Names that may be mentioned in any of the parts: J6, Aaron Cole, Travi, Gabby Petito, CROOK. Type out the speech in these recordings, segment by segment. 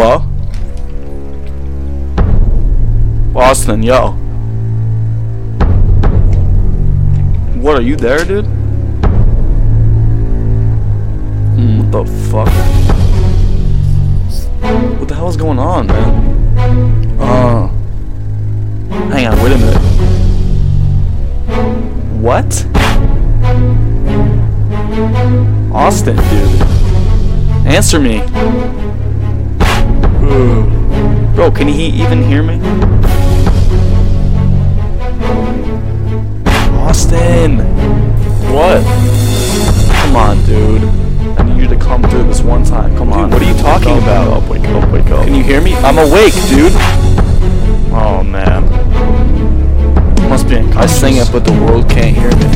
well. Boston, yo. What, are you there, dude? What the fuck? What the hell is going on, man? Hang on, wait a minute. What? Austin, dude. Answer me. Bro, can he even hear me? Austin! What? Come on, dude. I need you to come through this one time. Come on. Dude, what are you talking about? Wake up, wake up. Can you hear me? I'm awake, dude! Oh, man. Must be unconscious. I sing it, but the world can't hear me.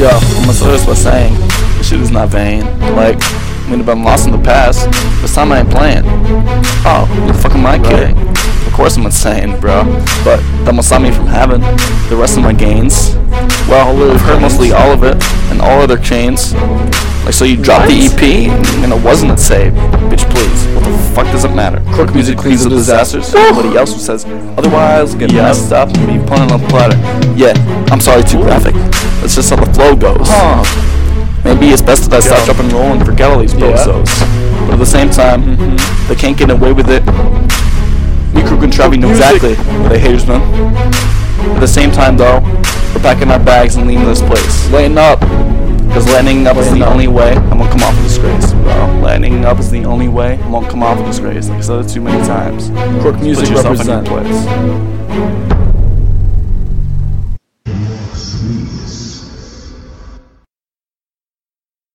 Yo, I'm gonna start by saying, this shit is not vain. Like, I mean, if I'm lost in the past, this time I ain't playing. Oh, who the fuck am I kidding? Of course I'm insane, bro. But that must stop me from having the rest of my gains. Well, I've heard mostly all of it, and all other chains. Like, so you dropped the EP, and it wasn't a save. Bitch, please. What the fuck does it matter? Crook music cleans up disasters. Somebody else who says otherwise get messed up and be punted on the platter. Yeah, I'm sorry, too graphic. That's just how the flow goes. Maybe it's best that I stop dropping and rolling and forget all these bozos. But at the same time, they can't get away with it. Me, Crook, and Travi know exactly what they hate, man. At the same time, though, we're packing our bags and leaving this place. Laying up, because landing up is the only way I won't come off with disgrace, bro. Landing up is the only way I won't come off with disgrace. Like I said it too many times. Crook music represents.